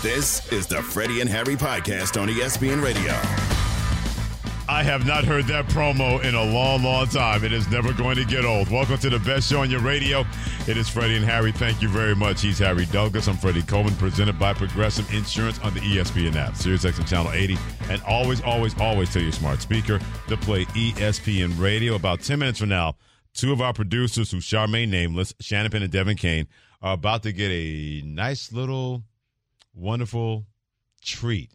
This is the Freddie and Harry podcast on ESPN Radio. I have not heard that promo in a long, long time. It is never going to get old. Welcome to the best show on your radio. It is Freddie and Harry. Thank you very much. He's Harry Douglas. I'm Freddie Coleman, presented by Progressive Insurance on the ESPN app, SiriusXM Channel 80. And always, always, always tell your smart speaker to play ESPN Radio. About 10 minutes from now, two of our producers who shall remain nameless, Shannon Penn and Devin Kane, are about to get a nice little wonderful treat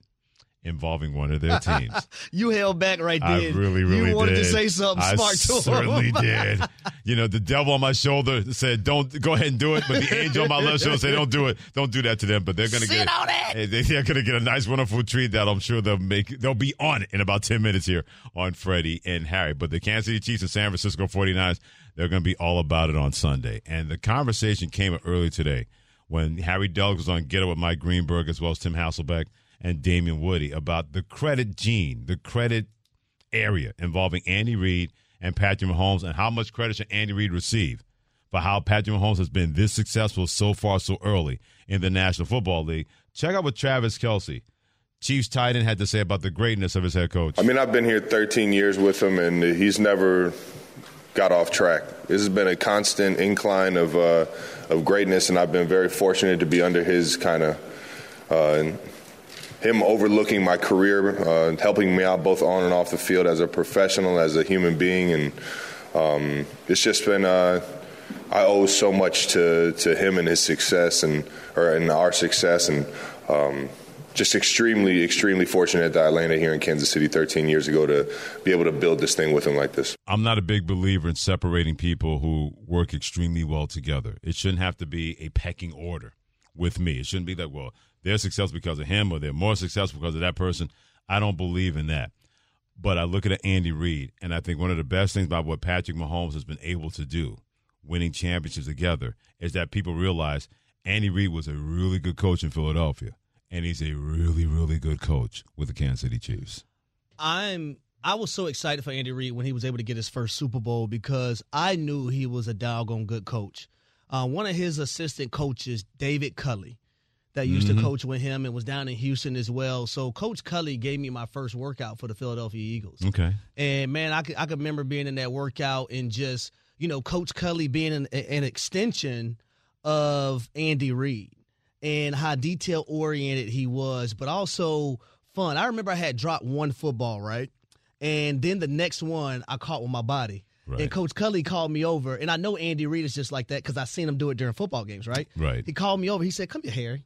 involving one of their teams. You held back right there. I really, really did. You wanted to say something smart to him. I certainly did. You know, the devil on my shoulder said, don't go ahead and do it. But the angel on my left shoulder said, don't do it. Don't do that to them. But they're going to get on it. They're going to get a nice, wonderful treat that I'm sure they'll be on it in about 10 minutes here on Freddie and Harry. But the Kansas City Chiefs and San Francisco 49ers, they're going to be all about it on Sunday. And the conversation came up early today when Harry Douglas was on Get Up with Mike Greenberg, as well as Tim Hasselbeck and Damian Woody, about the credit gene, the credit area involving Andy Reid and Patrick Mahomes, and how much credit should Andy Reid receive for how Patrick Mahomes has been this successful so far so early in the National Football League. Check out what Travis Kelce, Chiefs tight end, had to say about the greatness of his head coach. I mean, I've been here 13 years with him, and he's never got off track. This has been a constant incline of greatness, and I've been very fortunate to be under his kind of him overlooking my career, helping me out both on and off the field as a professional, as a human being, and it's just been I owe so much to him and his success, and our success, and just extremely, extremely fortunate that I landed here in Kansas City 13 years ago to be able to build this thing with him like this. I'm not a big believer in separating people who work extremely well together. It shouldn't have to be a pecking order with me. It shouldn't be like, well, they're successful because of him or they're more successful because of that person. I don't believe in that. But I look at Andy Reid, and I think one of the best things about what Patrick Mahomes has been able to do, winning championships together, is that people realize Andy Reid was a really good coach in Philadelphia. And he's a really, really good coach with the Kansas City Chiefs. I was so excited for Andy Reid when he was able to get his first Super Bowl because I knew he was a doggone good coach. One of his assistant coaches, David Culley, that used to coach with him and was down in Houston as well. So Coach Culley gave me my first workout for the Philadelphia Eagles. Okay. And, man, I could remember being in that workout and just, you know, Coach Culley being an extension of Andy Reid, and how detail-oriented he was, but also fun. I remember I had dropped one football, right? And then the next one I caught with my body. Right. And Coach Culley called me over, and I know Andy Reid is just like that because I seen him do it during football games, right? Right. He called me over. He said, come here, Harry.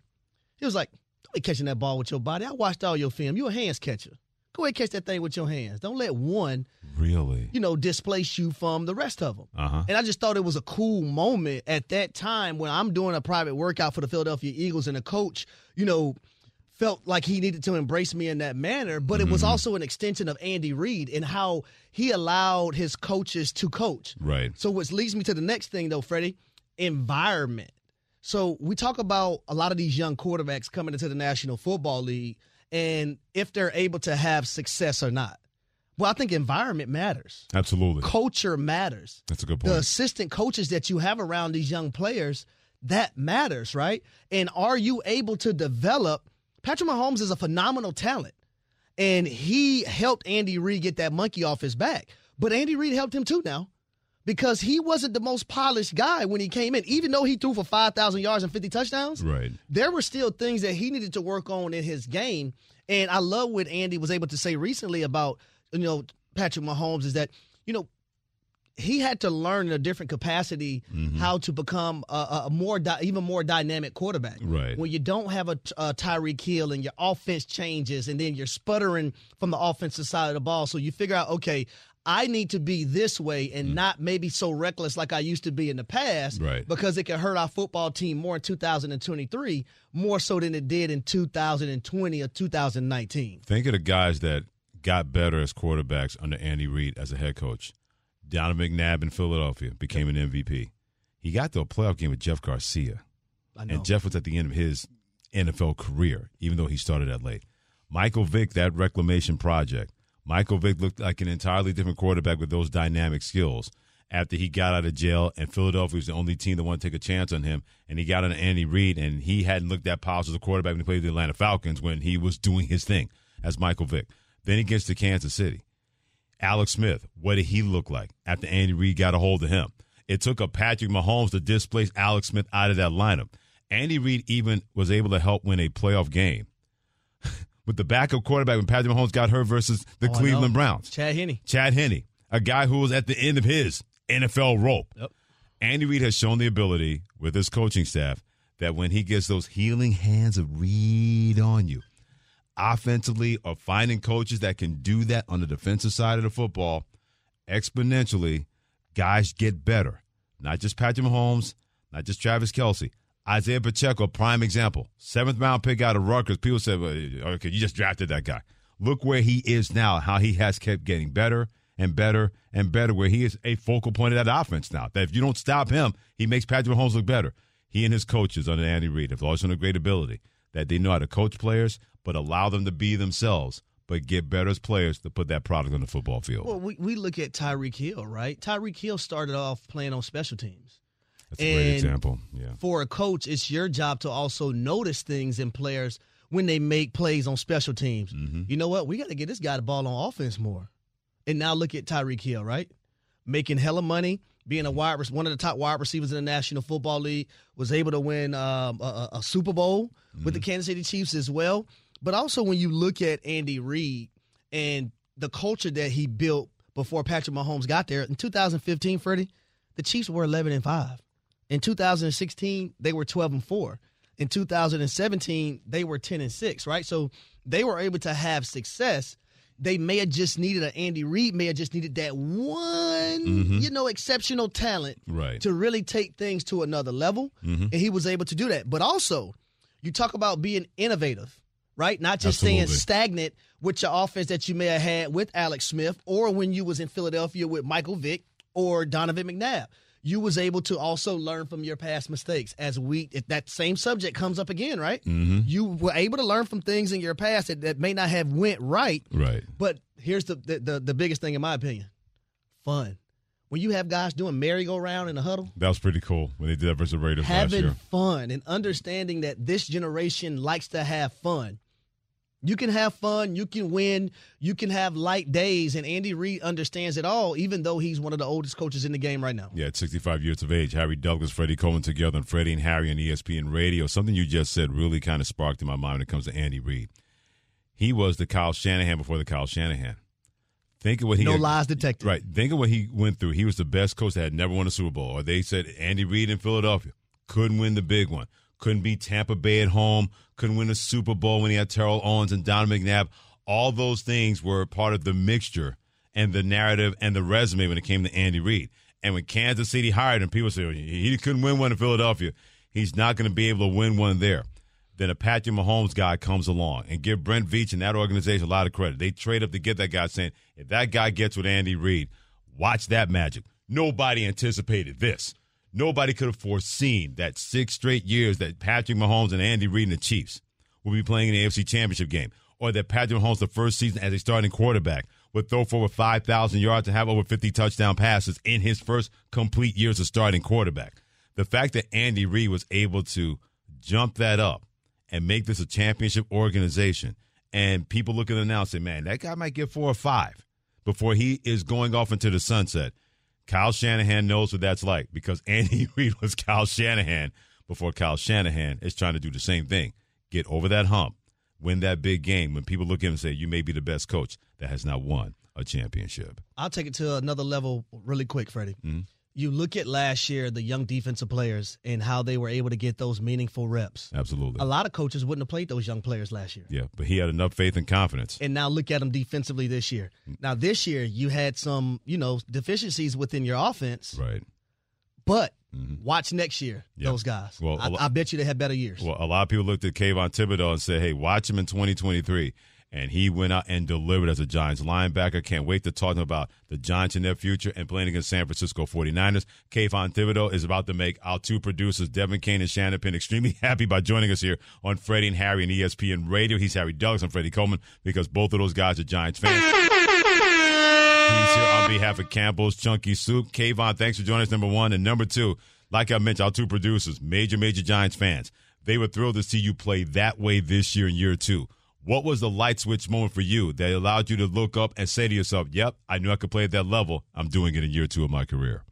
He was like, don't be catching that ball with your body. I watched all your film. You're a hands catcher. Go ahead and catch that thing with your hands. Don't let one really, you know, displace you from the rest of them. Uh-huh. And I just thought it was a cool moment at that time when I'm doing a private workout for the Philadelphia Eagles and the coach, you know, felt like he needed to embrace me in that manner. But it was also an extension of Andy Reid and how he allowed his coaches to coach. Right. So which leads me to the next thing, though, Freddie, environment. So we talk about a lot of these young quarterbacks coming into the National Football League and if they're able to have success or not. Well, I think environment matters. Absolutely. Culture matters. That's a good point. The assistant coaches that you have around these young players, that matters, right? And are you able to develop? Patrick Mahomes is a phenomenal talent, and he helped Andy Reid get that monkey off his back. But Andy Reid helped him too now because he wasn't the most polished guy when he came in. Even though he threw for 5,000 yards and 50 touchdowns, right, there were still things that he needed to work on in his game. And I love what Andy was able to say recently about, you know, Patrick Mahomes is that, you know, he had to learn in a different capacity how to become a more dynamic quarterback. Right. When you don't have a Tyreek Hill and your offense changes and then you're sputtering from the offensive side of the ball. So you figure out, okay, I need to be this way and not maybe so reckless like I used to be in the past, right, because it can hurt our football team more in 2023, more so than it did in 2020 or 2019. Think of the guys that got better as quarterbacks under Andy Reid as a head coach. Donovan McNabb in Philadelphia became an MVP. He got to a playoff game with Jeff Garcia. I know. And Jeff was at the end of his NFL career, even though he started that late. Michael Vick, that reclamation project. Michael Vick looked like an entirely different quarterback with those dynamic skills after he got out of jail, and Philadelphia was the only team that wanted to take a chance on him, and he got on Andy Reid, and he hadn't looked that polished as a quarterback when he played with the Atlanta Falcons when he was doing his thing as Michael Vick. Then he gets to Kansas City. Alex Smith, what did he look like after Andy Reid got a hold of him? It took a Patrick Mahomes to displace Alex Smith out of that lineup. Andy Reid even was able to help win a playoff game with the backup quarterback when Patrick Mahomes got hurt versus the Cleveland Browns. Chad Henne, a guy who was at the end of his NFL rope. Yep. Andy Reid has shown the ability with his coaching staff that when he gets those healing hands of Reid on you, offensively or finding coaches that can do that on the defensive side of the football, exponentially, guys get better. Not just Patrick Mahomes, not just Travis Kelce. Isaiah Pacheco, prime example. 7th-round pick out of Rutgers. People said, well, okay, you just drafted that guy. Look where he is now, how he has kept getting better and better and better, where he is a focal point of that offense now. That if you don't stop him, he makes Patrick Mahomes look better. He and his coaches under Andy Reid have always shown a great ability that they know how to coach players but allow them to be themselves, but get better as players to put that product on the football field. Well, we look at Tyreek Hill, right? Tyreek Hill started off playing on special teams. That's a great example. Yeah. For a coach, it's your job to also notice things in players when they make plays on special teams. Mm-hmm. You know what? We got to get this guy the ball on offense more. And now look at Tyreek Hill, right? Making hella money, being a one of the top wide receivers in the National Football League, was able to win a Super Bowl with the Kansas City Chiefs as well. But also when you look at Andy Reid and the culture that he built before Patrick Mahomes got there, in 2015, Freddie, the Chiefs were 11-5. In 2016, they were 12-4. In 2017, they were 10-6, right? So they were able to have success. They may have just needed Andy Reid may have just needed that one, exceptional talent to really take things to another level, and he was able to do that. But also, you talk about being innovative, right? Not just staying stagnant with your offense that you may have had with Alex Smith or when you was in Philadelphia with Michael Vick or Donovan McNabb. You was able to also learn from your past mistakes. If that same subject comes up again, right? Mm-hmm. You were able to learn from things in your past that may not have went right. Right. But here's the biggest thing in my opinion. Fun. When you have guys doing merry-go-round in the huddle. That was pretty cool when they did that versus the Raiders last year. Having fun and understanding that this generation likes to have fun. You can have fun, you can win, you can have light days, and Andy Reid understands it all, even though he's one of the oldest coaches in the game right now. Yeah, at 65 years of age, Harry Douglas, Freddie Coleman together, and Freddie and Harry on ESPN Radio. Something you just said really kind of sparked in my mind when it comes to Andy Reid. He was the Kyle Shanahan before the Kyle Shanahan. Think of what he lies detected. Right. Think of what he went through. He was the best coach that had never won a Super Bowl. Or they said Andy Reid in Philadelphia couldn't win the big one. Couldn't beat Tampa Bay at home, couldn't win a Super Bowl when he had Terrell Owens and Donovan McNabb. All those things were part of the mixture and the narrative and the resume when it came to Andy Reid. And when Kansas City hired him, people say, well, he couldn't win one in Philadelphia. He's not going to be able to win one there. Then a Patrick Mahomes guy comes along, and give Brent Veach and that organization a lot of credit. They trade up to get that guy, saying, if that guy gets with Andy Reid, watch that magic. Nobody anticipated this. Nobody could have foreseen that 6 straight years that Patrick Mahomes and Andy Reid and the Chiefs will be playing in the AFC Championship game, or that Patrick Mahomes, the first season as a starting quarterback, would throw for over 5,000 yards and have over 50 touchdown passes in his first complete year as a starting quarterback. The fact that Andy Reid was able to jump that up and make this a championship organization, and people look at him now and say, man, that guy might get 4 or 5 before he is going off into the sunset. Kyle Shanahan knows what that's like because Andy Reid was Kyle Shanahan before Kyle Shanahan is trying to do the same thing. Get over that hump, win that big game. When people look at him and say, you may be the best coach that has not won a championship. I'll take it to another level really quick, Freddie. Mm-hmm. you look at last year, the young defensive players and how they were able to get those meaningful reps. Absolutely. A lot of coaches wouldn't have played those young players last year. Yeah, but he had enough faith and confidence. And now look at them defensively this year. Now, this year you had some, you know, deficiencies within your offense. Right. But watch next year, those guys. Well, I bet you they had better years. Well, a lot of people looked at Kayvon Thibodeaux and said, hey, watch him in 2023. And he went out and delivered as a Giants linebacker. Can't wait to talk about the Giants in their future and playing against San Francisco 49ers. Kayvon Thibodeaux is about to make our two producers, Devin Kane and Shannon Penn, extremely happy by joining us here on Freddie and Harry and ESPN Radio. He's Harry Douglas. I'm Freddie Coleman, because both of those guys are Giants fans. He's here on behalf of Campbell's Chunky Soup. Kayvon, thanks for joining us, number one. And number two, like I mentioned, our two producers, major, major Giants fans. They were thrilled to see you play that way this year in year two. What was the light switch moment for you that allowed you to look up and say to yourself, yep, I knew I could play at that level. I'm doing it in year two of my career?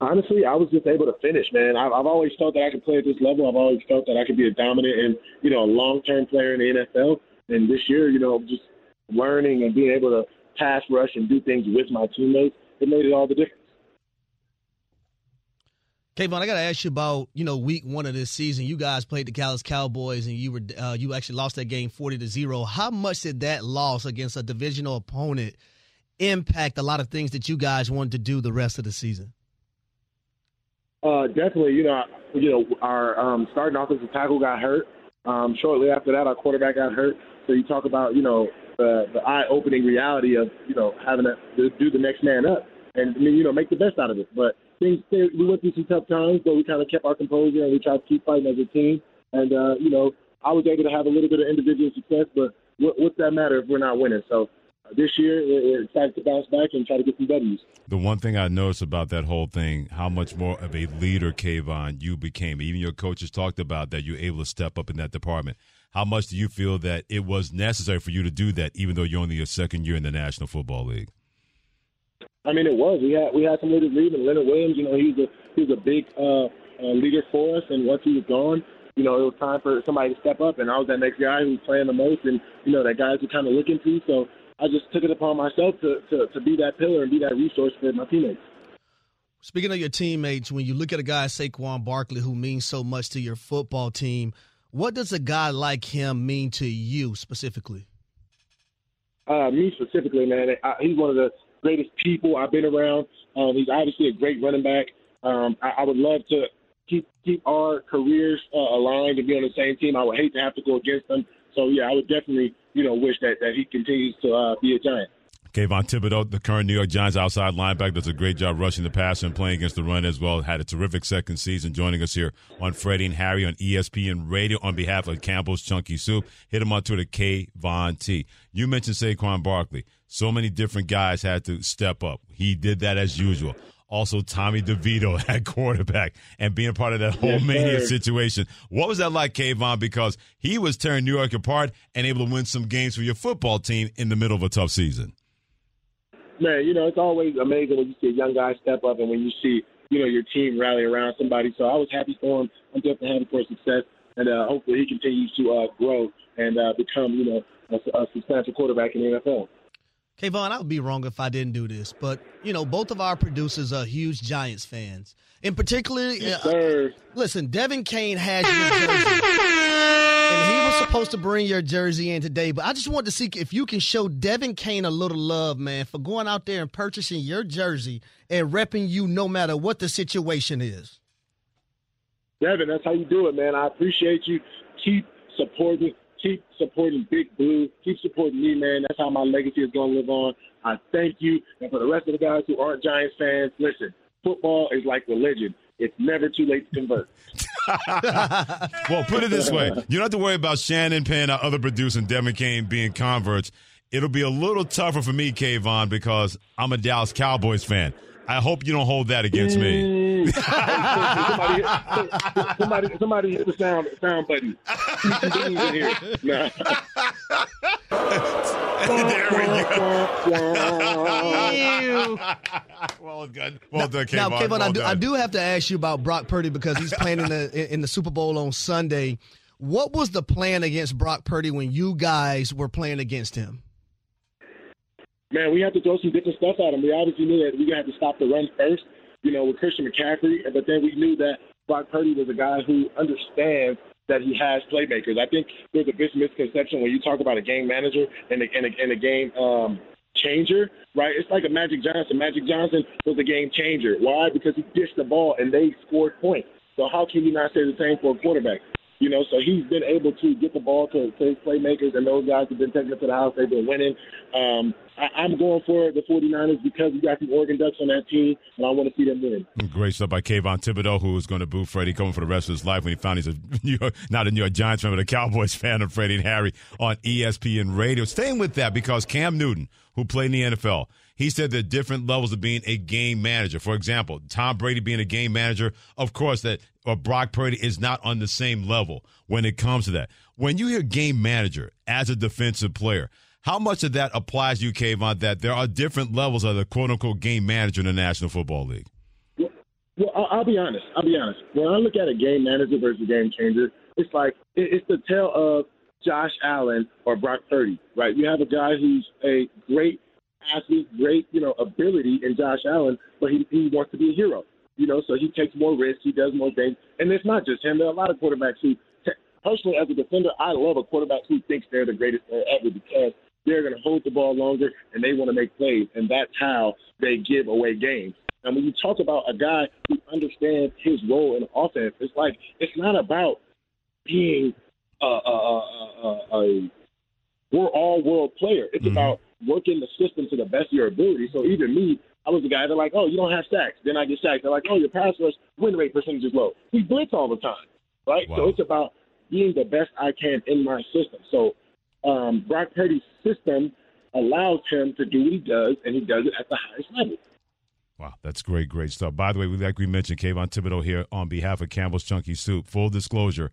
Honestly, I was just able to finish, man. I've always felt that I could play at this level. I've always felt that I could be a dominant and, you know, a long-term player in the NFL. And this year, you know, just learning and being able to pass rush and do things with my teammates, it made it all the difference. Kayvon, I got to ask you about, you know, week one of this season. You guys played the Dallas Cowboys, and you were you actually lost that game 40-0. How much did that loss against a divisional opponent impact a lot of things that you guys wanted to do the rest of the season? Definitely. You know, our starting offensive tackle got hurt. Shortly after that, our quarterback got hurt. So you talk about, you know, the eye-opening reality of, you know, having to do the next man up and, you know, make the best out of it. But we went through some tough times, but we kind of kept our composure and we tried to keep fighting as a team. And, you know, I was able to have a little bit of individual success, but what's that matter if we're not winning? So this year, we're excited to bounce back and try to get some W's. The one thing I noticed about that whole thing, how much more of a leader, Kayvon, you became. Even your coaches talked about that you were able to step up in that department. How much do you feel that it was necessary for you to do that, even though you're only your second year in the National Football League? I mean, it was. We had some leaders leaving. Leonard Williams, you know, he was a big leader for us. And once he was gone, you know, it was time for somebody to step up. And I was that next guy who was playing the most, and you know, that guys were kind of looking to. So I just took it upon myself to be that pillar and be that resource for my teammates. Speaking of your teammates, when you look at a guy, Saquon Barkley, who means so much to your football team, what does a guy like him mean to you specifically? Me specifically, man, he's one of the greatest people I've been around. He's obviously a great running back. I would love to keep our careers aligned and be on the same team. I would hate to have to go against him. So, yeah, I would definitely, you know, wish that he continues to be a Giant. Kayvon Thibodeaux, the current New York Giants outside linebacker, does a great job rushing the passer and playing against the run as well. Had a terrific second season, joining us here on Freddie and Harry on ESPN Radio on behalf of Campbell's Chunky Soup. Hit him on Twitter, Kayvon T. You mentioned Saquon Barkley. So many different guys had to step up. He did that as usual. Also, Tommy DeVito at quarterback and being part of that whole mania situation. What was that like, Kayvon? Because he was tearing New York apart and able to win some games for your football team in the middle of a tough season. Man, you know, it's always amazing when you see a young guy step up and when you see, you know, your team rally around somebody. So I was happy for him. I'm definitely happy for success. And hopefully he continues to grow and become, you know, a substantial quarterback in the NFL. Kayvon, I would be wrong if I didn't do this. But, you know, both of our producers are huge Giants fans. In particular, yes, listen, Devin Kane has your jersey. And he was supposed to bring your jersey in today, but I just wanted to see if you can show Devin Kane a little love, man, for going out there and purchasing your jersey and repping you no matter what the situation is. Devin, that's how you do it, man. I appreciate you. Keep supporting Big Blue. Keep supporting me, man. That's how my legacy is going to live on. I thank you. And for the rest of the guys who aren't Giants fans, listen, football is like religion. It's never too late to convert. Well, put it this way. You don't have to worry about Shannon Penn, our other producer, and Devin Kane being converts. It'll be a little tougher for me, Kayvon, because I'm a Dallas Cowboys fan. I hope you don't hold that against me. Somebody hit the sound button. There we go. Well done. Well done, Kayvon. Now, Kayvon, I do have to ask you about Brock Purdy because he's playing in the Super Bowl on Sunday. What was the plan against Brock Purdy when you guys were playing against him? Man, we had to throw some different stuff at him. We obviously knew that we had to stop the run first. you know, with Christian McCaffrey. But then we knew that Brock Purdy was a guy who understands that he has playmakers. I think there's a big misconception when you talk about a game manager and a game changer, right? It's like a Magic Johnson. Magic Johnson was a game changer. Why? Because he dished the ball and they scored points. So how can you not say the same for a quarterback? You know, so he's been able to get the ball to his playmakers, and those guys have been taking it to the house. They've been winning. I'm going for the 49ers because we got the Oregon Ducks on that team, and I want to see them win. Great stuff by Kayvon Thibodeaux, who is going to boo Freddie Coleman for the rest of his life when he found he's not a New York Giants fan, but a Cowboys fan of Freddie and Harry on ESPN Radio. Staying with that, because Cam Newton, who played in the NFL, he said there are different levels of being a game manager. For example, Tom Brady being a game manager, of course, that or Brock Purdy is not on the same level when it comes to that. When you hear game manager as a defensive player, how much of that applies to you, Kayvon, that there are different levels of the quote-unquote game manager in the National Football League? Well, I'll be honest. When I look at a game manager versus a game changer, it's like it's the tale of Josh Allen or Brock Purdy, right? You have a guy who's a great athlete, great, you know, ability in Josh Allen, but he wants to be a hero, you know, so he takes more risks, he does more things, and it's not just him. There are a lot of quarterbacks who, personally, as a defender, I love a quarterback who thinks they're the greatest player ever because they're going to hold the ball longer and they want to make plays, and that's how they give away games. And when you talk about a guy who understands his role in offense, it's like it's not about being a all-world player. It's about working the system to the best of your ability. So even me, I was the guy that like, oh, you don't have sacks. Then I get sacks. They're like, oh, your pass rush win rate percentage is low. We blitz all the time, right? Wow. So it's about being the best I can in my system. So Brock Purdy's system allows him to do what he does, and he does it at the highest level. Wow, that's great, great stuff. By the way, like we mentioned, Kayvon Thibodeaux here on behalf of Campbell's Chunky Soup. Full disclosure,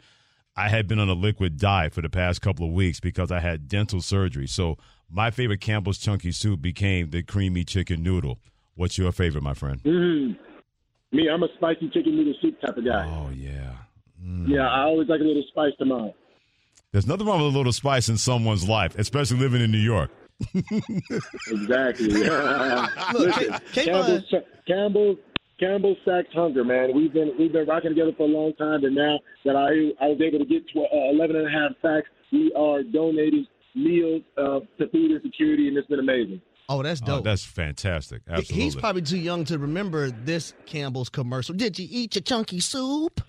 I had been on a liquid diet for the past couple of weeks because I had dental surgery. So my favorite Campbell's Chunky Soup became the creamy chicken noodle. What's your favorite, my friend? Me, I'm a spicy chicken noodle soup type of guy. Oh, yeah. Yeah, I always like a little spice to mine. There's nothing wrong with a little spice in someone's life, especially living in New York. Exactly. Listen, Campbell sacks hunger, man. We've been rocking together for a long time, and now that I was able to get to 11.5 sacks, we are donating meals to food and security, and it's been amazing. Oh, that's dope. Oh, that's fantastic. Absolutely. He's probably too young to remember this Campbell's commercial. Did you eat your chunky soup?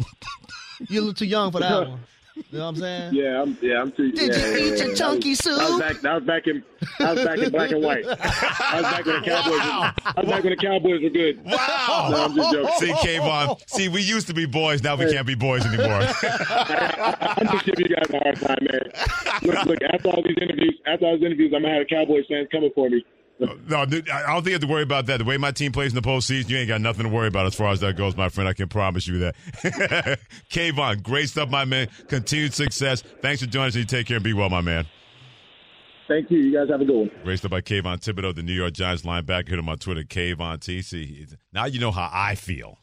You're a little too young for that one. You know what I'm saying? Yeah, I'm too. Did you eat your chunky soup? I was back in black and white. I was back when the Cowboys were good. Wow! No, I'm just joking. See, Kayvon, we used to be boys. Now we can't be boys anymore. I'm just giving you guys a hard time, man. Look, after all these interviews, I'm gonna have a Cowboys fan coming for me. No, dude, I don't think you have to worry about that. The way my team plays in the postseason, you ain't got nothing to worry about as far as that goes, my friend. I can promise you that. Kayvon, great stuff, my man. Continued success. Thanks for joining us. You take care and be well, my man. Thank you. You guys have a good one. Great stuff by Kayvon Thibodeaux, the New York Giants linebacker. Hit him on Twitter, Kayvon TC. Now you know how I feel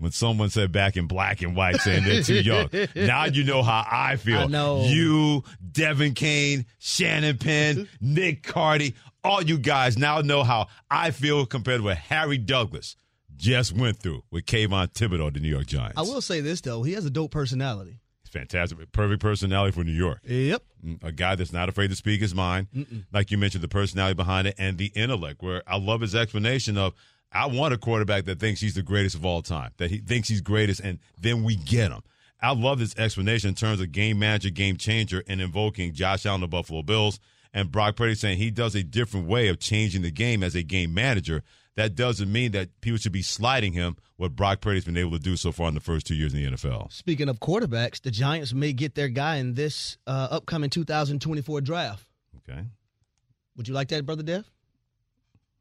when someone said back in black and white saying they're too young. Now you know how I feel. I know. You, Devin Kane, Shannon Penn, Nick Carty, all you guys now know how I feel compared to what Harry Douglas just went through with Kayvon Thibodeaux, the New York Giants. I will say this, though. He has a dope personality. He's fantastic. Perfect personality for New York. Yep. A guy that's not afraid to speak his mind. Like you mentioned, the personality behind it and the intellect, where I love his explanation of, I want a quarterback that thinks he's the greatest of all time, that he thinks he's greatest, and then we get him. I love this explanation in terms of game manager, game changer, and invoking Josh Allen, the Buffalo Bills, and Brock Purdy saying he does a different way of changing the game as a game manager. That doesn't mean that people should be sliding him, what Brock Purdy's been able to do so far in the first 2 years in the NFL. Speaking of quarterbacks, the Giants may get their guy in this upcoming 2024 draft. Okay. Would you like that, Brother Dev?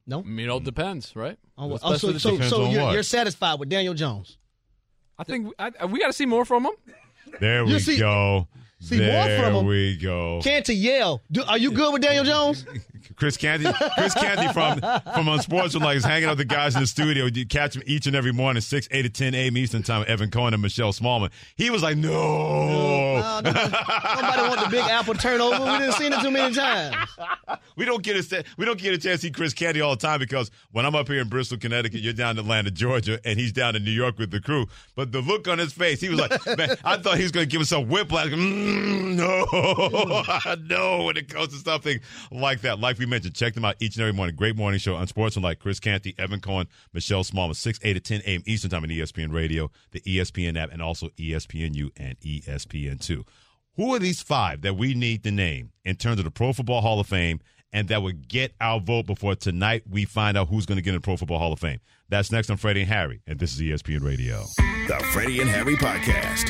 No? I mean, it all depends, right? So you're satisfied with Daniel Jones? I think we got to see more from him. There we go. See there more from him. We go. Canty Yale. Are you good with Daniel Jones? Chris Canty from Unsportsmanlike is hanging out with the guys in the studio. You catch him each and every morning, 6, 8 to 10 a.m. Eastern time, Evan Cohen and Michelle Smallman. He was like, no. Nobody want the Big Apple turnover. We didn't see it too many times. We don't get a chance to see Chris Canty all the time because when I'm up here in Bristol, Connecticut, you're down in Atlanta, Georgia, and he's down in New York with the crew. But the look on his face, he was like, man, I thought he was going to give himself whiplash. No, when it comes to something like that. Like we mentioned, check them out each and every morning. Great morning show on Sportsmanlike. Chris Canty, Evan Cohen, Michelle Smallman, 6, 8 to 10 a.m. Eastern time on ESPN Radio, the ESPN app, and also ESPNU and ESPN2. Who are these five that we need to name in terms of the Pro Football Hall of Fame and that would get our vote before tonight we find out who's going to get in the Pro Football Hall of Fame? That's next on Freddie and Harry, and this is ESPN Radio. The Freddie and Harry Podcast.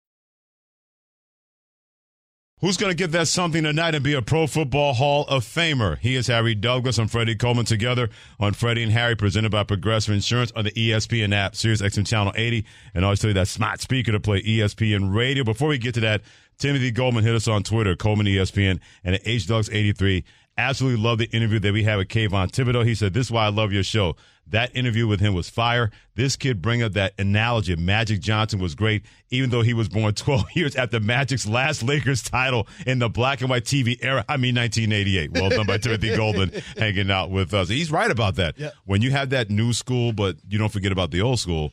Who's going to get that something tonight and be a Pro Football Hall of Famer? He is Harry Douglas. I'm Freddie Coleman, together on Freddie and Harry, presented by Progressive Insurance on the ESPN app, SiriusXM Channel 80. And I always tell you that smart speaker to play ESPN Radio. Before we get to that, Timothy Goldman hit us on Twitter, Coleman ESPN, and at HDouglas83. Absolutely love the interview that we had with Kayvon Thibodeaux. He said, this is why I love your show. That interview with him was fire. This kid bring up that analogy of Magic Johnson was great, even though he was born 12 years after Magic's last Lakers title in the black and white TV era. I mean, 1988. Well done by Timothy Golden hanging out with us. He's right about that. Yeah. When you have that new school, but you don't forget about the old school,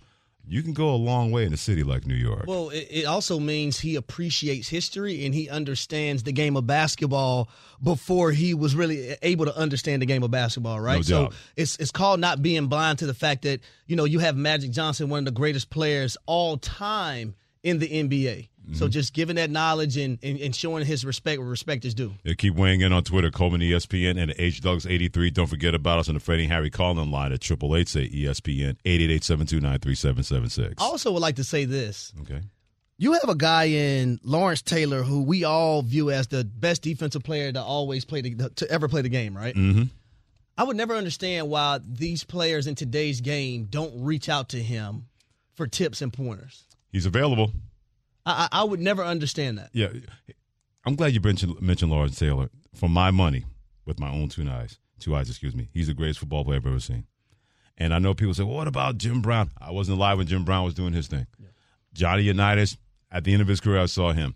you can go a long way in a city like New York. Well, it also means he appreciates history and he understands the game of basketball before he was really able to understand the game of basketball, right? No doubt. So it's called not being blind to the fact that, you know, you have Magic Johnson, one of the greatest players all time in the NBA. Mm-hmm. So just giving that knowledge and showing his respect where respect is due. Yeah, keep weighing in on Twitter, Coleman ESPN and HDouglas83. Don't forget about us on the Freddie and Harry call-in line at 888-ESPN, 888-729-3776. I also would like to say this. Okay. You have a guy in Lawrence Taylor who we all view as the best defensive player to always play to ever play the game, right? Mm-hmm. I would never understand why these players in today's game don't reach out to him for tips and pointers. He's available. I would never understand that. Yeah. I'm glad you mentioned Lawrence Taylor. For my money, with my own two eyes, he's the greatest football player I've ever seen. And I know people say, well, what about Jim Brown? I wasn't alive when Jim Brown was doing his thing. Yeah. Johnny Unitas, at the end of his career, I saw him.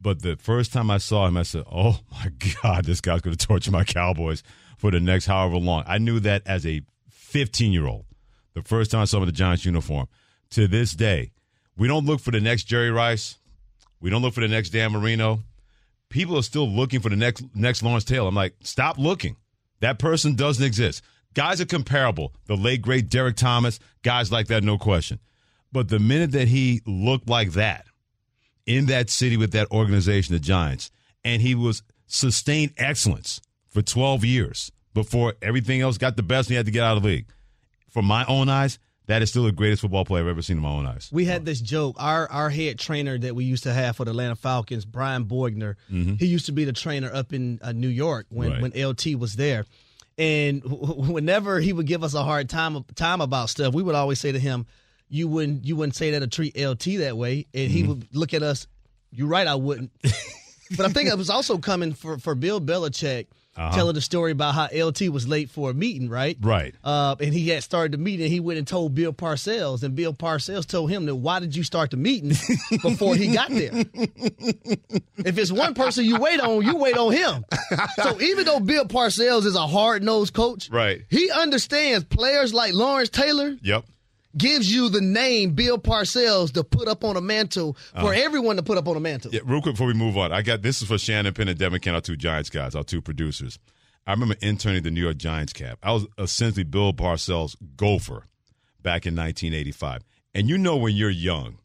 But the first time I saw him, I said, oh, my God, this guy's going to torture my Cowboys for the next however long. I knew that as a 15-year-old, the first time I saw him in the Giants uniform. To this day, we don't look for the next Jerry Rice. We don't look for the next Dan Marino. People are still looking for the next Lawrence Taylor. I'm like, stop looking. That person doesn't exist. Guys are comparable. The late, great Derek Thomas, guys like that, no question. But the minute that he looked like that in that city with that organization, the Giants, and he was sustained excellence for 12 years before everything else got the best and he had to get out of the league. From my own eyes, that is still the greatest football player I've ever seen in my own eyes. We had this joke. Our head trainer that we used to have for the Atlanta Falcons, Brian Borgner, he used to be the trainer up in New York when LT was there. And whenever he would give us a hard time about stuff, we would always say to him, you wouldn't say that to treat LT that way. And he would look at us, you're right, I wouldn't. But I think it was also coming for Bill Belichick. Telling the story about how LT was late for a meeting, right? Right. And he had started the meeting. He went and told Bill Parcells, and Bill Parcells told him, that why did you start the meeting before he got there? If it's one person you wait on him. So even though Bill Parcells is a hard-nosed coach, right, he understands players like Lawrence Taylor. Yep. Gives you the name Bill Parcells to put up on a mantle for everyone to put up on a mantle. Yeah, real quick before we move on, this is for Shannon Penn and Devin Kane, our two Giants guys, our two producers. I remember interning the New York Giants cap. I was essentially Bill Parcells' gopher back in 1985. And you know when you're young,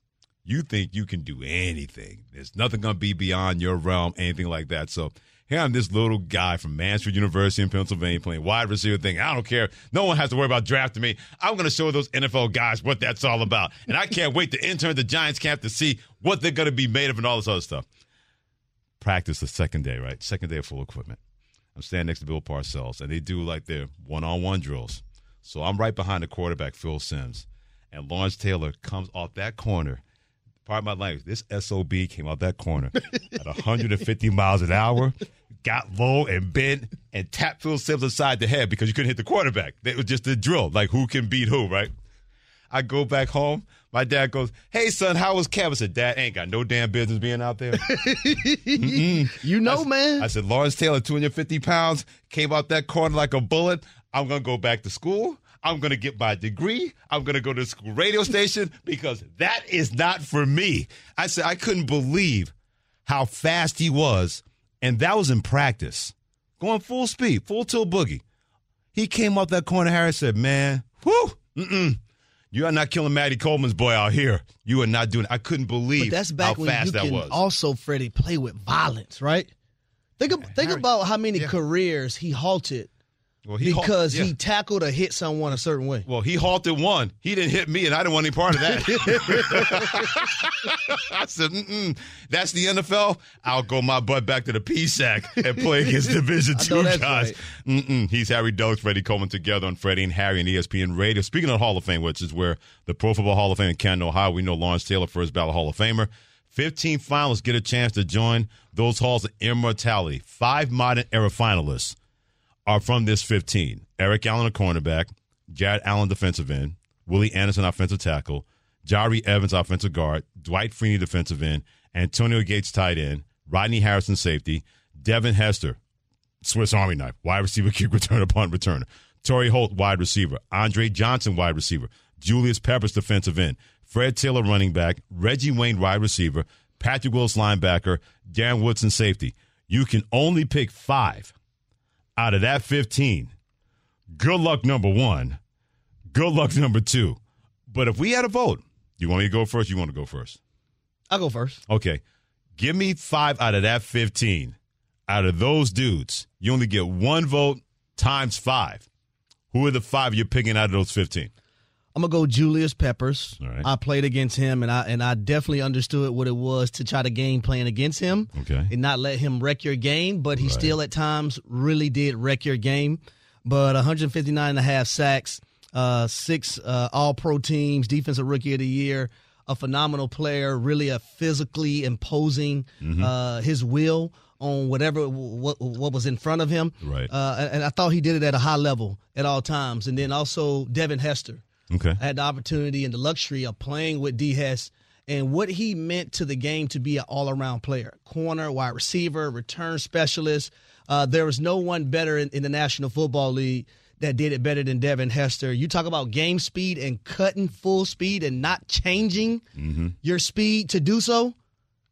you think you can do anything. There's nothing going to be beyond your realm, anything like that. So here I'm this little guy from Mansfield University in Pennsylvania playing wide receiver thing. I don't care. No one has to worry about drafting me. I'm going to show those NFL guys what that's all about. And I can't wait to intern the Giants camp to see what they're going to be made of and all this other stuff. Practice the second day, right? Second day of full equipment. I'm standing next to Bill Parcells, and they do like their one-on-one drills. So I'm right behind the quarterback, Phil Simms. And Lawrence Taylor comes off that corner. Part of my language, this SOB came out that corner at 150 miles an hour, got low and bent, and tapped Phil Simms aside the head because you couldn't hit the quarterback. It was just a drill, like who can beat who, right? I go back home. My dad goes, hey, son, how was camp? I said, Dad, ain't got no damn business being out there. You know, man. I said, Lawrence Taylor, 250 pounds, came out that corner like a bullet. I'm going to go back to school. I'm going to get my degree. I'm going to go to the school radio station because that is not for me. I said I couldn't believe how fast he was, and that was in practice. Going full speed, full till boogie. He came up that corner, Harry said, man, you are not killing Maddie Coleman's boy out here. You are not doing it. I couldn't believe how fast that was. But that's back when you can also, Freddie, play with violence, right? Think about how many careers he halted. Well, he tackled or hit someone a certain way. Well, he halted one. He didn't hit me, and I didn't want any part of that. I said, that's the NFL. I'll go my butt back to the PSAC and play against Division II guys. Right. He's Harry Douglas, Freddie Coleman together on Freddie and Harry and ESPN Radio. Speaking of Hall of Fame, which is where the Pro Football Hall of Fame in Canton, Ohio, we know Lawrence Taylor, first ballot Hall of Famer. 15 finalists get a chance to join those halls of immortality. 5 modern era finalists are from this 15. Eric Allen, a cornerback. Jared Allen, defensive end. Willie Anderson, offensive tackle. Jahri Evans, offensive guard. Dwight Freeney, defensive end. Antonio Gates, tight end. Rodney Harrison, safety. Devin Hester, Swiss Army knife. Wide receiver, kick returner, punt returner. Torrey Holt, wide receiver. Andre Johnson, wide receiver. Julius Peppers, defensive end. Fred Taylor, running back. Reggie Wayne, wide receiver. Patrick Willis, linebacker. Darren Woodson, safety. You can only pick 5. Out of that 15, good luck number 1, good luck number 2. But if we had a vote, you want me to go first? You want to go first? I'll go first. Okay. Give me 5 out of that 15. Out of those dudes, you only get 1 vote times 5. Who are the 5 you're picking out of those 15? I'm going to go Julius Peppers. All right. I played against him, and I definitely understood what it was to try to game plan against him and not let him wreck your game, but he still at times really did wreck your game. But 159 and a half sacks, 6 all-pro teams, defensive rookie of the year, a phenomenal player, really a physically imposing his will on whatever what was in front of him. Right. And I thought he did it at a high level at all times. And then also Devin Hester. Okay. I had the opportunity and the luxury of playing with D. Hess and what he meant to the game to be an all-around player. Corner, wide receiver, return specialist. There was no one better in the National Football League that did it better than Devin Hester. You talk about game speed and cutting full speed and not changing your speed to do so.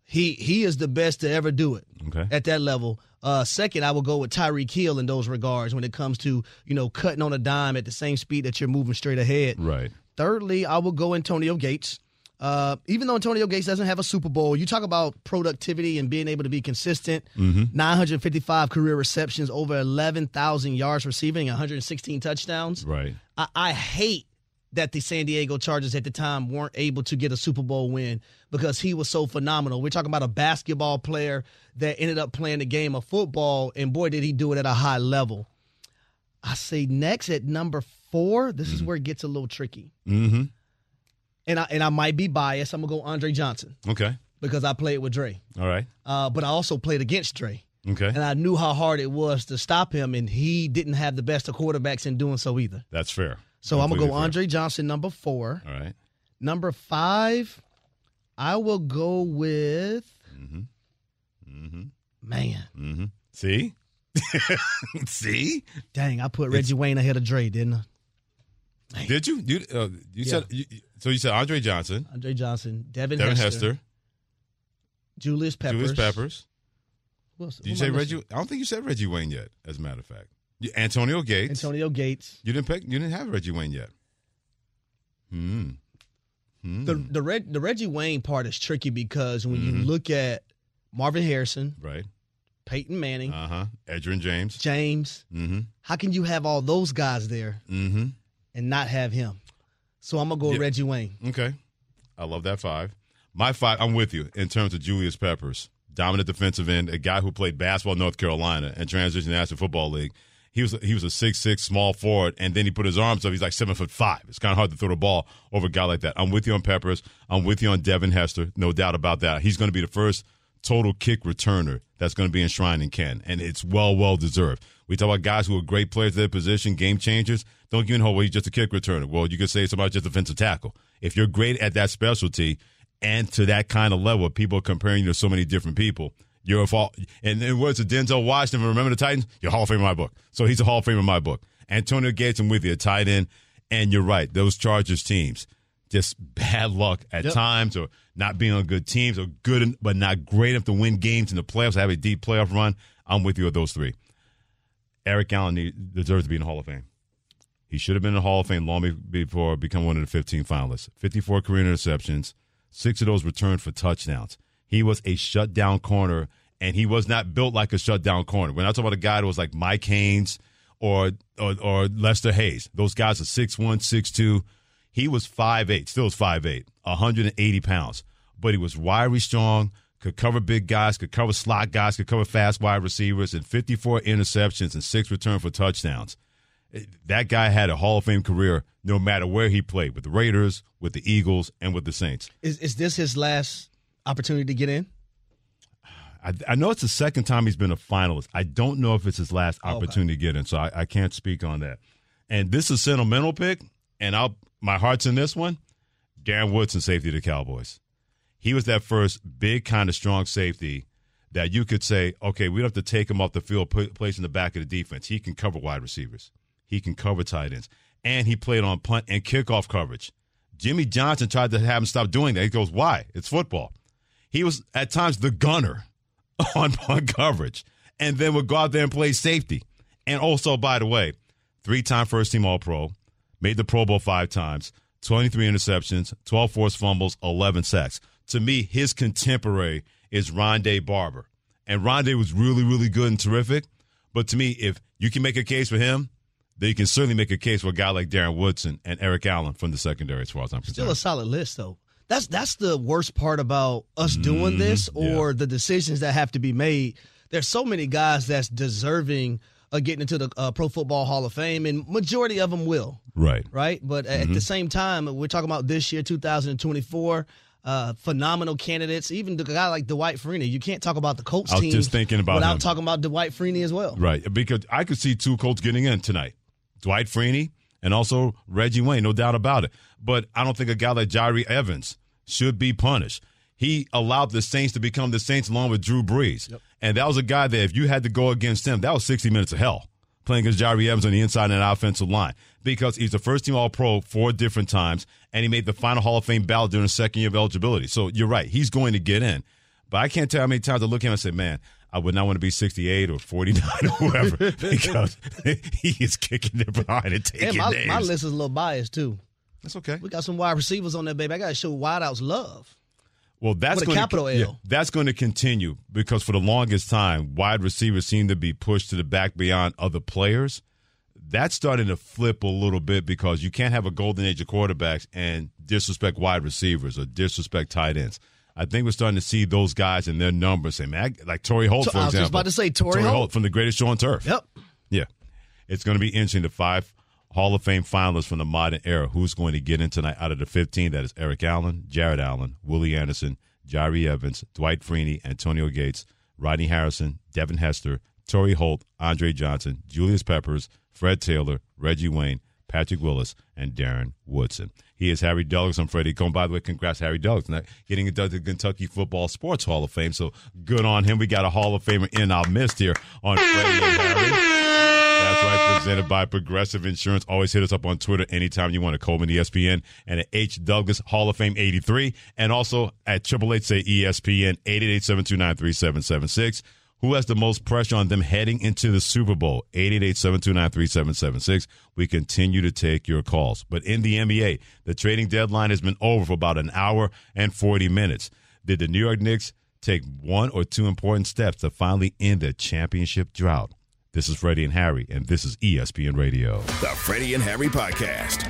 He is the best to ever do it at that level. Second, I will go with Tyreek Hill in those regards when it comes to, cutting on a dime at the same speed that you're moving straight ahead. Right. Thirdly, I will go Antonio Gates. Even though Antonio Gates doesn't have a Super Bowl, you talk about productivity and being able to be consistent. 955 career receptions, over 11,000 yards receiving, 116 touchdowns. Right. I hate that the San Diego Chargers at the time weren't able to get a Super Bowl win because he was so phenomenal. We're talking about a basketball player that ended up playing the game of football, and boy, did he do it at a high level. I say next at number four, this is where it gets a little tricky. And I might be biased. I'm going to go Andre Johnson. Okay. Because I played with Dre. All right. But I also played against Dre. Okay. And I knew how hard it was to stop him, and he didn't have the best of quarterbacks in doing so either. That's fair. So I'm going to go Andre Johnson, number four. All right. Number five, I will go with See? See? Dang, I put Reggie Wayne ahead of Dre, didn't I? Dang. Did you? You said so. You said Andre Johnson, Devin Hester, Julius Peppers. Who else? Did you say Reggie? I don't think you said Reggie Wayne yet. As a matter of fact, Antonio Gates. You didn't have Reggie Wayne yet. The Reggie Wayne part is tricky because when you look at Marvin Harrison, right, Peyton Manning, Edgerrin James, how can you have all those guys there? And not have him. So I'm going to go with Reggie Wayne. Okay. I love that five. My five, I'm with you in terms of Julius Peppers. Dominant defensive end, a guy who played basketball in North Carolina and transitioned to the National Football League. He was a 6'6", small forward, and then he put his arms up. He's like 7'5". It's kind of hard to throw the ball over a guy like that. I'm with you on Peppers. I'm with you on Devin Hester. No doubt about that. He's going to be the first total kick returner that's going to be enshrined in Canton, and it's well deserved. We talk about guys who are great players at their position, game changers. Don't give me the whole way he's just a kick returner. Well, you could say somebody's just a defensive tackle. If you're great at that specialty and to that kind of level, people are comparing you to so many different people. You're a fault. And then what's it, Denzel Washington, remember the Titans? You're a Hall of Famer in my book. So he's a Hall of Famer in my book. Antonio Gates, I'm with you, a tight end. And you're right, those Chargers teams, just bad luck at times or not being on good teams or good but not great enough to win games in the playoffs, have a deep playoff run. I'm with you on those three. Eric Allen deserves to be in the Hall of Fame. He should have been in the Hall of Fame long before becoming one of the 15 finalists. 54 career interceptions, 6 of those returned for touchdowns. He was a shutdown corner, and he was not built like a shutdown corner. We're not talking about a guy that was like Mike Haynes or Lester Hayes. Those guys are 6'1", 6'2". He was 5'8", still was 5'8", 180 pounds. But he was wiry strong, could cover big guys, could cover slot guys, could cover fast wide receivers, and 54 interceptions and 6 return for touchdowns. That guy had a Hall of Fame career no matter where he played, with the Raiders, with the Eagles, and with the Saints. Is this his last opportunity to get in? I know it's the second time he's been a finalist. I don't know if it's his last opportunity to get in, so I can't speak on that. And this is a sentimental pick, and my heart's in this one. Darren Woodson, safety of the Cowboys. He was that first big kind of strong safety that you could say, okay, we don't have to take him off the field, place in the back of the defense. He can cover wide receivers. He can cover tight ends. And he played on punt and kickoff coverage. Jimmy Johnson tried to have him stop doing that. He goes, why? It's football. He was at times the gunner on punt coverage and then would go out there and play safety. And also, by the way, 3-time first-team All-Pro, made the Pro Bowl 5 times, 23 interceptions, 12 forced fumbles, 11 sacks. To me, his contemporary is Rondé Barber. And Rondé was really, really good and terrific. But to me, if you can make a case for him, then you can certainly make a case for a guy like Darren Woodson and Eric Allen from the secondary as far as I'm concerned. Still a solid list, though. That's the worst part about us doing this or the decisions that have to be made. There's so many guys that's deserving of getting into the Pro Football Hall of Fame, and majority of them will. Right? But at the same time, we're talking about this year, 2024, phenomenal candidates. Even the guy like Dwight Freeney. You can't talk about the Colts team just thinking about without talking about Dwight Freeney as well. Right, because I could see 2 Colts getting in tonight. Dwight Freeney and also Reggie Wayne, no doubt about it. But I don't think a guy like Jahri Evans should be punished. He allowed the Saints to become the Saints along with Drew Brees. Yep. And that was a guy that if you had to go against him, that was 60 minutes of hell playing against Jahri Evans on the inside and offensive line because he's the first-team All-Pro 4 different times, and he made the final Hall of Fame ballot during the second year of eligibility. So you're right. He's going to get in. But I can't tell how many times I look at him and say, man, I would not want to be 68 or 49 or whoever because he is kicking it behind and taking names. My list is a little biased, too. That's okay. We got some wide receivers on there, baby. I got to show wideouts love. Well, that's with a capital L. Yeah, that's going to continue because for the longest time, wide receivers seem to be pushed to the back beyond other players. That's starting to flip a little bit because you can't have a golden age of quarterbacks and disrespect wide receivers or disrespect tight ends. I think we're starting to see those guys and their numbers. Say, man, like Torrey Holt, for example. I was just about to say Torrey Holt from The Greatest Show on Turf. Yep. Yeah. It's going to be interesting. The 5 Hall of Fame finalists from the modern era. Who's going to get in tonight out of the 15? That is Eric Allen, Jared Allen, Willie Anderson, Jahri Evans, Dwight Freeney, Antonio Gates, Rodney Harrison, Devin Hester, Torrey Holt, Andre Johnson, Julius Peppers, Fred Taylor, Reggie Wayne, Patrick Willis, and Darren Woodson. He is Harry Douglas. I'm Freddie Cohn. By the way, congrats, Harry Douglas. Now, getting into the Kentucky Football Sports Hall of Fame, so good on him. We got a Hall of Famer in our midst here on Freddie and Harry. That's right, presented by Progressive Insurance. Always hit us up on Twitter anytime you want to. Coleman ESPN and at H. Douglas Hall of Fame 83. And also at 888-SAY-ESPN, 888-729-3776. Who has the most pressure on them heading into the Super Bowl? 888-729-3776. We continue to take your calls. But in the NBA, the trading deadline has been over for about an hour and 40 minutes. Did the New York Knicks take one or two important steps to finally end their championship drought? This is Freddie and Harry, and this is ESPN Radio. The Freddie and Harry Podcast.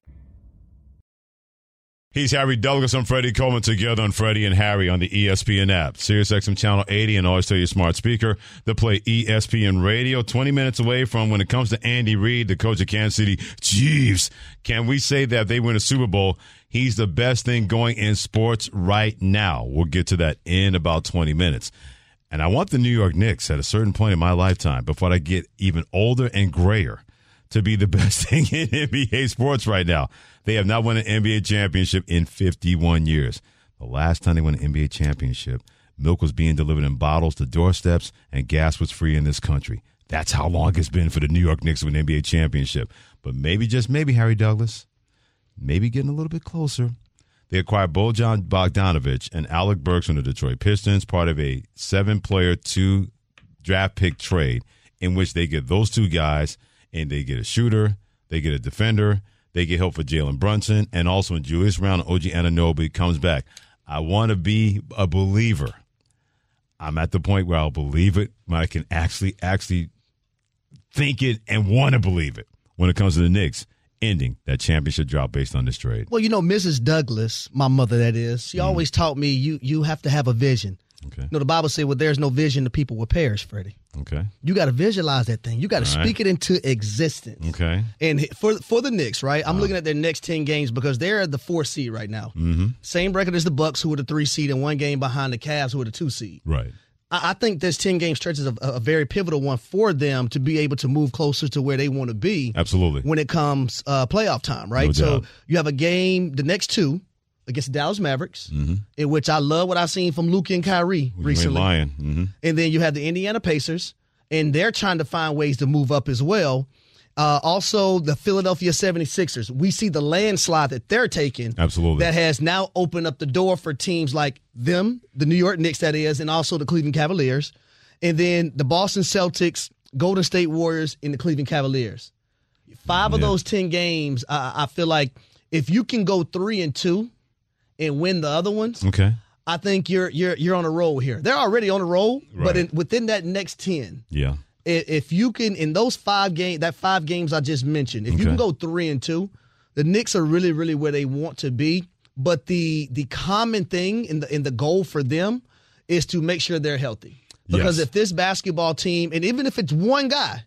He's Harry Douglas. I'm Freddie Coleman. Together on Freddie and Harry on the ESPN app, SiriusXM Channel 80, and always tell your smart speaker to play ESPN Radio. 20 minutes away from when it comes to Andy Reid, the coach of Kansas City Chiefs. Can we say that if they win a Super Bowl, he's the best thing going in sports right now? We'll get to that in about 20 minutes. And I want the New York Knicks at a certain point in my lifetime, before I get even older and grayer, to be the best thing in NBA sports right now. They have not won an NBA championship in 51 years. The last time they won an NBA championship, milk was being delivered in bottles to doorsteps and gas was free in this country. That's how long it's been for the New York Knicks to win an NBA championship. But maybe, just maybe, Harry Douglas, maybe getting a little bit closer. They acquired Bojan Bogdanović and Alec Burks from the Detroit Pistons, part of a 7-player, 2-draft pick trade in which they get those two guys. And they get a shooter, they get a defender, they get help for Jalen Brunson, and also when Julius Randle, OG Anunoby comes back. I want to be a believer. I'm at the point where I'll believe it, when I can actually think it and want to believe it when it comes to the Knicks ending that championship drought based on this trade. Well, you know, Mrs. Douglas, my mother that is, she always taught me you have to have a vision. Okay. You know, the Bible said, well, there's no vision, the people will perish, Freddie. Okay. You got to visualize that thing. You got to speak it into existence. Okay. And for the Knicks, right, I'm looking at their next 10 games because they're the 4 seed right now. Mm-hmm. Same record as the Bucks, who are the 3 seed, and one game behind the Cavs, who are the 2 seed. Right. I think this 10-game stretch is a very pivotal one for them to be able to move closer to where they want to be. Absolutely. When it comes playoff time, right? No doubt. So you have a game, the next two, against the Dallas Mavericks, in which I love what I've seen from Luka and Kyrie recently. And then you have the Indiana Pacers, and they're trying to find ways to move up as well. Also, the Philadelphia 76ers. We see the landslide that they're taking. Absolutely. That has now opened up the door for teams like them, the New York Knicks, that is, and also the Cleveland Cavaliers. And then the Boston Celtics, Golden State Warriors, and the Cleveland Cavaliers. 5 of those 10 games, I feel like if you can go 3-2, and win the other ones. Okay. I think you're on a roll here. They're already on a roll, right. But within that next 10, yeah. If you can in those five games I just mentioned, if you can go 3-2, the Knicks are really, really where they want to be. But the common thing in the goal for them is to make sure they're healthy. Because if this basketball team, and even if it's one guy,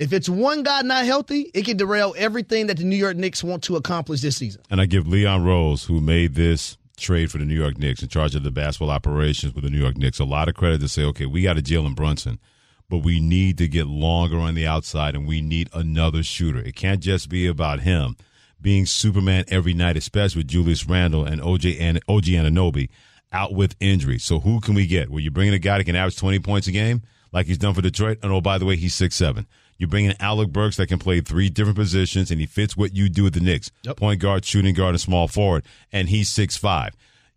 not healthy, it can derail everything that the New York Knicks want to accomplish this season. And I give Leon Rose, who made this trade for the New York Knicks in charge of the basketball operations with the New York Knicks, a lot of credit to say, okay, we got a Jalen Brunson, but we need to get longer on the outside and we need another shooter. It can't just be about him being Superman every night, especially with Julius Randle and OG Anunoby out with injury. So who can we get? Well, you're bringing a guy that can average 20 points a game like he's done for Detroit, and oh, by the way, he's 6'7". You're bringing Alec Burks that can play three different positions, and he fits what you do with the Knicks, point guard, shooting guard, and small forward, and he's 6'5".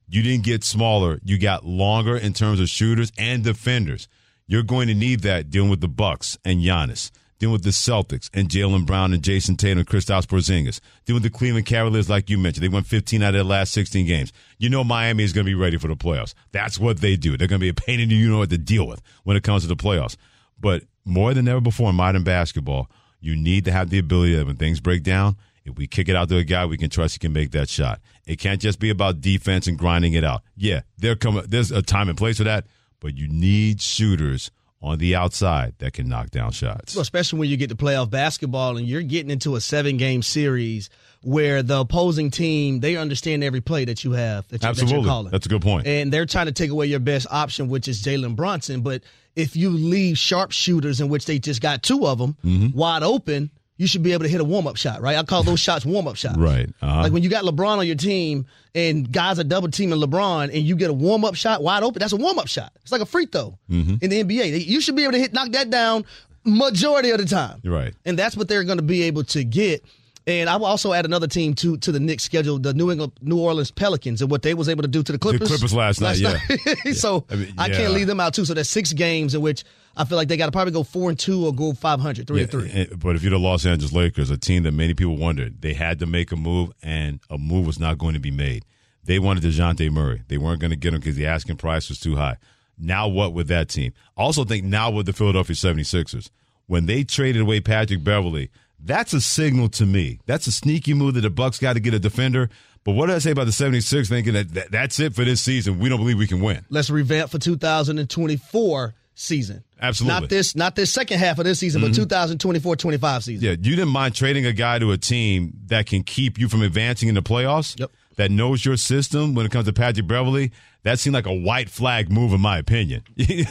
You didn't get smaller. You got longer in terms of shooters and defenders. You're going to need that dealing with the Bucks and Giannis, dealing with the Celtics and Jaylen Brown and Jason Tatum and Kristaps Porzingis, dealing with the Cleveland Cavaliers like you mentioned. They won 15 out of their last 16 games. You know Miami is going to be ready for the playoffs. That's what they do. They're going to be a pain in the what to deal with when it comes to the playoffs. But more than ever before in modern basketball, you need to have the ability that when things break down, if we kick it out to a guy we can trust, he can make that shot. It can't just be about defense and grinding it out. Yeah, there's a time and place for that, but you need shooters on the outside that can knock down shots. Well, especially when you get to playoff basketball and you're getting into a 7-game series where the opposing team, they understand every play that you have, that you're calling. That's a good point. And they're trying to take away your best option, which is Jalen Brunson. But if you leave sharpshooters, in which they just got two of them, wide open, you should be able to hit a warm-up shot, right? I call those shots warm-up shots. Right. Uh-huh. Like when you got LeBron on your team and guys are double-teaming LeBron and you get a warm-up shot wide open, that's a warm-up shot. It's like a free throw in the NBA. You should be able to knock that down majority of the time. Right. And that's what they're going to be able to get. And I will also add another team to the Knicks schedule, the New Orleans Pelicans, and what they was able to do to the Clippers. The Clippers last night. Yeah. So I can't leave them out, too. So that's 6 games in which I feel like they got to probably go 4-2 or go 500, 3-3. But if you're the Los Angeles Lakers, a team that many people wondered, they had to make a move, and a move was not going to be made. They wanted DeJounte Murray. They weren't going to get him because the asking price was too high. Now what with that team? I also think now with the Philadelphia 76ers, when they traded away Patrick Beverley, that's a signal to me. That's a sneaky move that the Bucks got to get a defender. But what did I say about the 76ers thinking that that's it for this season? We don't believe we can win. Let's revamp for 2024 season. Absolutely. Not this second half of this season, but 2024-25 season. Yeah, you didn't mind trading a guy to a team that can keep you from advancing in the playoffs, that knows your system when it comes to Patrick Beverley. That seemed like a white flag move, in my opinion.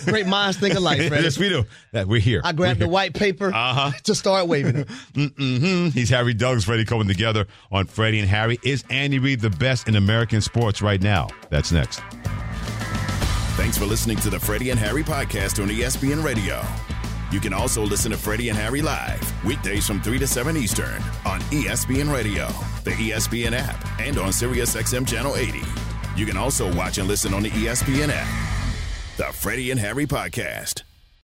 Great minds think alike, Freddie. Yes, we do. We're here. I grabbed the white paper to start waving it. He's Harry Douglas, Freddie Coleman together on Freddie and Harry. Is Andy Reid the best in American sports right now? That's next. Thanks for listening to the Freddie and Harry podcast on ESPN Radio. You can also listen to Freddie and Harry live weekdays from 3 to 7 Eastern on ESPN Radio, the ESPN app, and on SiriusXM Channel 80. You can also watch and listen on the ESPN app. The Freddie and Harry Podcast.